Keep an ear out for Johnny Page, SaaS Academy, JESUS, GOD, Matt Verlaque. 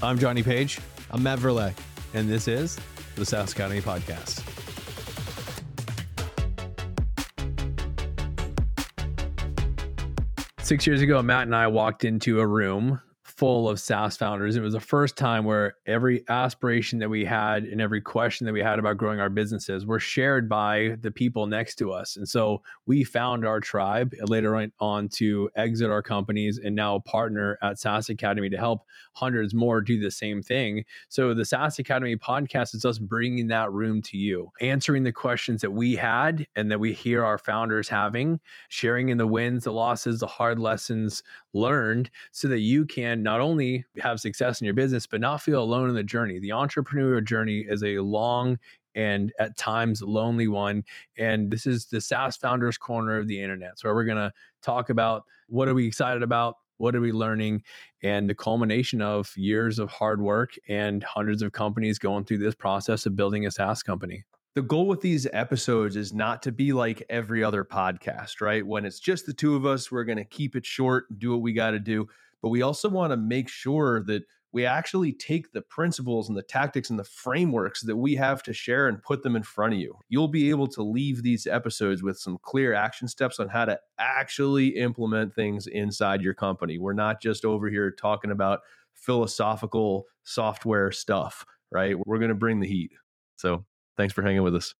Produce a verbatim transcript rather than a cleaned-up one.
I'm Johnny Page. I'm Matt Verlaque, and this is the SaaS Academy podcast. Six years ago, Matt and I walked into a room full of SaaS founders. It was the first time where every aspiration that we had and every question that we had about growing our businesses were shared by the people next to us. And so we found our tribe later on to exit our companies and now partner at SaaS Academy to help hundreds more do the same thing. So the SaaS Academy podcast is us bringing that room to you, answering the questions that we had and that we hear our founders having, sharing in the wins, the losses, the hard lessons learned so that you can not only have success in your business, but not feel alone in the journey. The entrepreneurial journey is a long and at times lonely one. And this is the SaaS Founders Corner of the internet. So we're going to talk about what are we excited about? What are we learning? And the culmination of years of hard work and hundreds of companies going through this process of building a SaaS company. The goal with these episodes is not to be like every other podcast, right? When it's just the two of us, we're going to keep it short, do what we got to do. But we also want to make sure that we actually take the principles and the tactics and the frameworks that we have to share and put them in front of you. You'll be able to leave these episodes with some clear action steps on how to actually implement things inside your company. We're not just over here talking about philosophical software stuff, right? We're going to bring the heat. So thanks for hanging with us.